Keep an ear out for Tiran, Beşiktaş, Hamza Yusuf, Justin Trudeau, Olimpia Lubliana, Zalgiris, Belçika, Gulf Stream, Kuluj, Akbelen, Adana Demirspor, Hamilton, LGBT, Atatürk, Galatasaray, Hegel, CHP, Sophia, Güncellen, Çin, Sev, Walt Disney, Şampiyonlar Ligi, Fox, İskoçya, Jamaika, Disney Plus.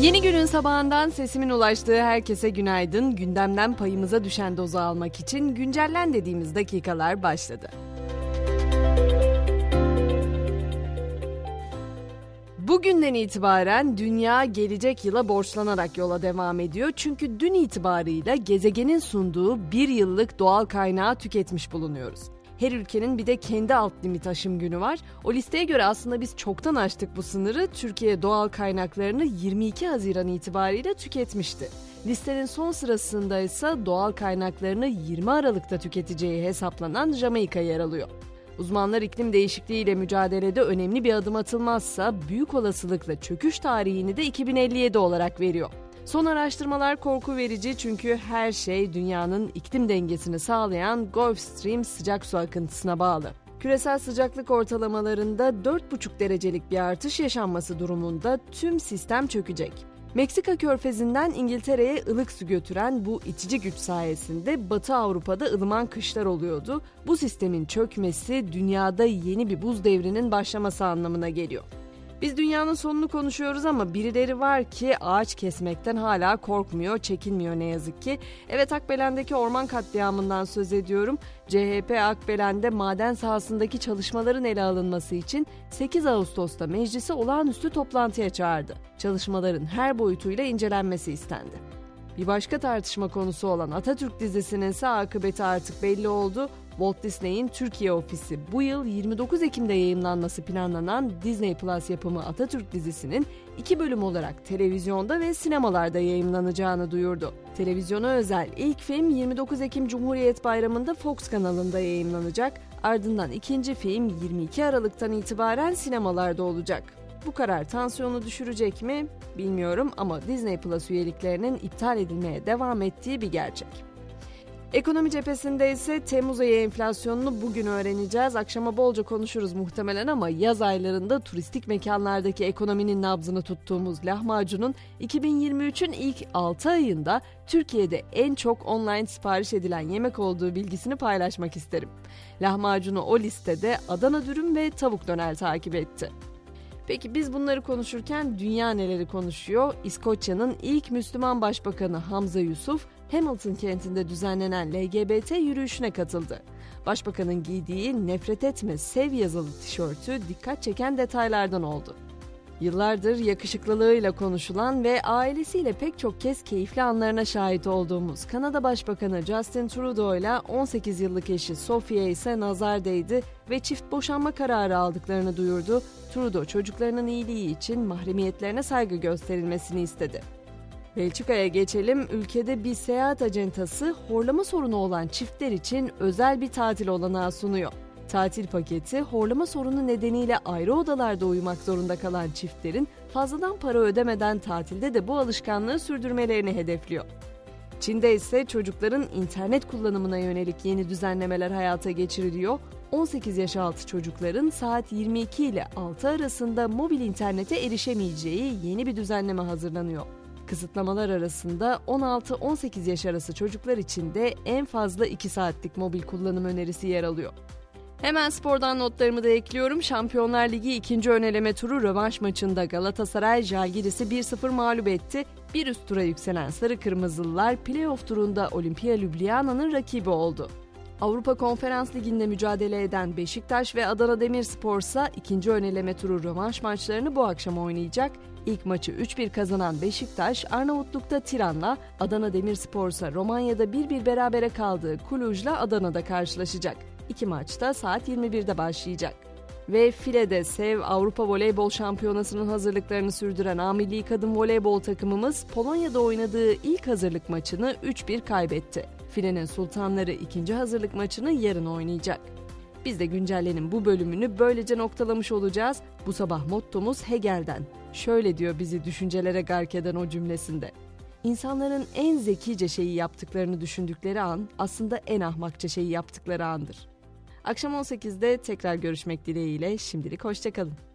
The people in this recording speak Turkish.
Yeni günün sabahından sesimin ulaştığı herkese günaydın. Gündemden payımıza düşen dozu almak için güncellen dediğimiz dakikalar başladı. Bugünden itibaren dünya gelecek yıla borçlanarak yola devam ediyor. Çünkü dün itibarıyla gezegenin sunduğu bir yıllık doğal kaynağı tüketmiş bulunuyoruz. Her ülkenin bir de kendi alt limit aşım günü var. O listeye göre aslında biz çoktan aştık bu sınırı. Türkiye doğal kaynaklarını 22 Haziran itibariyle tüketmişti. Listenin son sırasında ise doğal kaynaklarını 20 Aralık'ta tüketeceği hesaplanan Jamaika yer alıyor. Uzmanlar iklim değişikliğiyle mücadelede önemli bir adım atılmazsa büyük olasılıkla çöküş tarihini de 2057 olarak veriyor. Son araştırmalar korku verici çünkü her şey dünyanın iklim dengesini sağlayan Gulf Stream sıcak su akıntısına bağlı. Küresel sıcaklık ortalamalarında 4,5 derecelik bir artış yaşanması durumunda tüm sistem çökecek. Meksika körfezinden İngiltere'ye ılık su götüren bu itici güç sayesinde Batı Avrupa'da ılıman kışlar oluyordu. Bu sistemin çökmesi dünyada yeni bir buz devrinin başlaması anlamına geliyor. Biz dünyanın sonunu konuşuyoruz ama birileri var ki ağaç kesmekten hala korkmuyor, çekinmiyor ne yazık ki. Evet, Akbelen'deki orman katliamından söz ediyorum. CHP Akbelen'de maden sahasındaki çalışmaların ele alınması için 8 Ağustos'ta meclisi olağanüstü toplantıya çağırdı. Çalışmaların her boyutuyla incelenmesi istendi. Bir başka tartışma konusu olan Atatürk dizisinin ise akıbeti artık belli oldu. Walt Disney'in Türkiye ofisi bu yıl 29 Ekim'de yayımlanması planlanan Disney Plus yapımı Atatürk dizisinin 2 bölüm olarak televizyonda ve sinemalarda yayımlanacağını duyurdu. Televizyona özel ilk film 29 Ekim Cumhuriyet Bayramı'nda Fox kanalında yayımlanacak, ardından ikinci film 22 Aralık'tan itibaren sinemalarda olacak. Bu karar tansiyonu düşürecek mi bilmiyorum ama Disney Plus üyeliklerinin iptal edilmeye devam ettiği bir gerçek. Ekonomi cephesinde ise Temmuz ayı enflasyonunu bugün öğreneceğiz. Akşama bolca konuşuruz muhtemelen ama yaz aylarında turistik mekanlardaki ekonominin nabzını tuttuğumuz lahmacunun 2023'ün ilk 6 ayında Türkiye'de en çok online sipariş edilen yemek olduğu bilgisini paylaşmak isterim. Lahmacunu o listede Adana dürüm ve tavuk döner takip etti. Peki biz bunları konuşurken dünya neleri konuşuyor? İskoçya'nın ilk Müslüman Başbakanı Hamza Yusuf, Hamilton kentinde düzenlenen LGBT yürüyüşüne katıldı. Başbakanın giydiği "Nefret etme, sev" yazılı tişörtü dikkat çeken detaylardan oldu. Yıllardır yakışıklılığıyla konuşulan ve ailesiyle pek çok kez keyifli anlarına şahit olduğumuz Kanada Başbakanı Justin Trudeau ile 18 yıllık eşi Sophia ise nazar değdi ve çift boşanma kararı aldıklarını duyurdu. Trudeau çocuklarının iyiliği için mahremiyetlerine saygı gösterilmesini istedi. Belçika'ya geçelim. Ülkede bir seyahat acentası horlama sorunu olan çiftler için özel bir tatil olanağı sunuyor. Tatil paketi, horlama sorunu nedeniyle ayrı odalarda uyumak zorunda kalan çiftlerin fazladan para ödemeden tatilde de bu alışkanlığı sürdürmelerini hedefliyor. Çin'de ise çocukların internet kullanımına yönelik yeni düzenlemeler hayata geçiriliyor. 18 yaş altı çocukların saat 22 ile 6 arasında mobil internete erişemeyeceği yeni bir düzenleme hazırlanıyor. Kısıtlamalar arasında 16-18 yaş arası çocuklar için de en fazla 2 saatlik mobil kullanım önerisi yer alıyor. Hemen spordan notlarımı da ekliyorum. Şampiyonlar Ligi 2. öneleme turu rövanş maçında Galatasaray Zalgiris'i 1-0 mağlup etti. Bir üst tura yükselen Sarı Kırmızılılar playoff turunda Olimpia Lubliana'nın rakibi oldu. Avrupa Konferans Ligi'nde mücadele eden Beşiktaş ve Adana Demirspor ise 2. öneleme turu rövanş maçlarını bu akşam oynayacak. İlk maçı 3-1 kazanan Beşiktaş, Arnavutluk'ta Tiran'la, Adana Demirspor ise Romanya'da 1-1 berabere kaldığı Kuluj'la Adana'da karşılaşacak. İki maç da saat 21'de başlayacak. Ve filede Sev Avrupa Voleybol Şampiyonası'nın hazırlıklarını sürdüren A Milli Kadın Voleybol takımımız Polonya'da oynadığı ilk hazırlık maçını 3-1 kaybetti. Filenin sultanları ikinci hazırlık maçını yarın oynayacak. Biz de güncellenin bu bölümünü böylece noktalamış olacağız. Bu sabah mottomuz Hegel'den. Şöyle diyor bizi düşüncelere gark eden o cümlesinde: İnsanların en zekice şeyi yaptıklarını düşündükleri an aslında en ahmakça şeyi yaptıkları andır. Akşam 18'de tekrar görüşmek dileğiyle şimdilik hoşça kalın.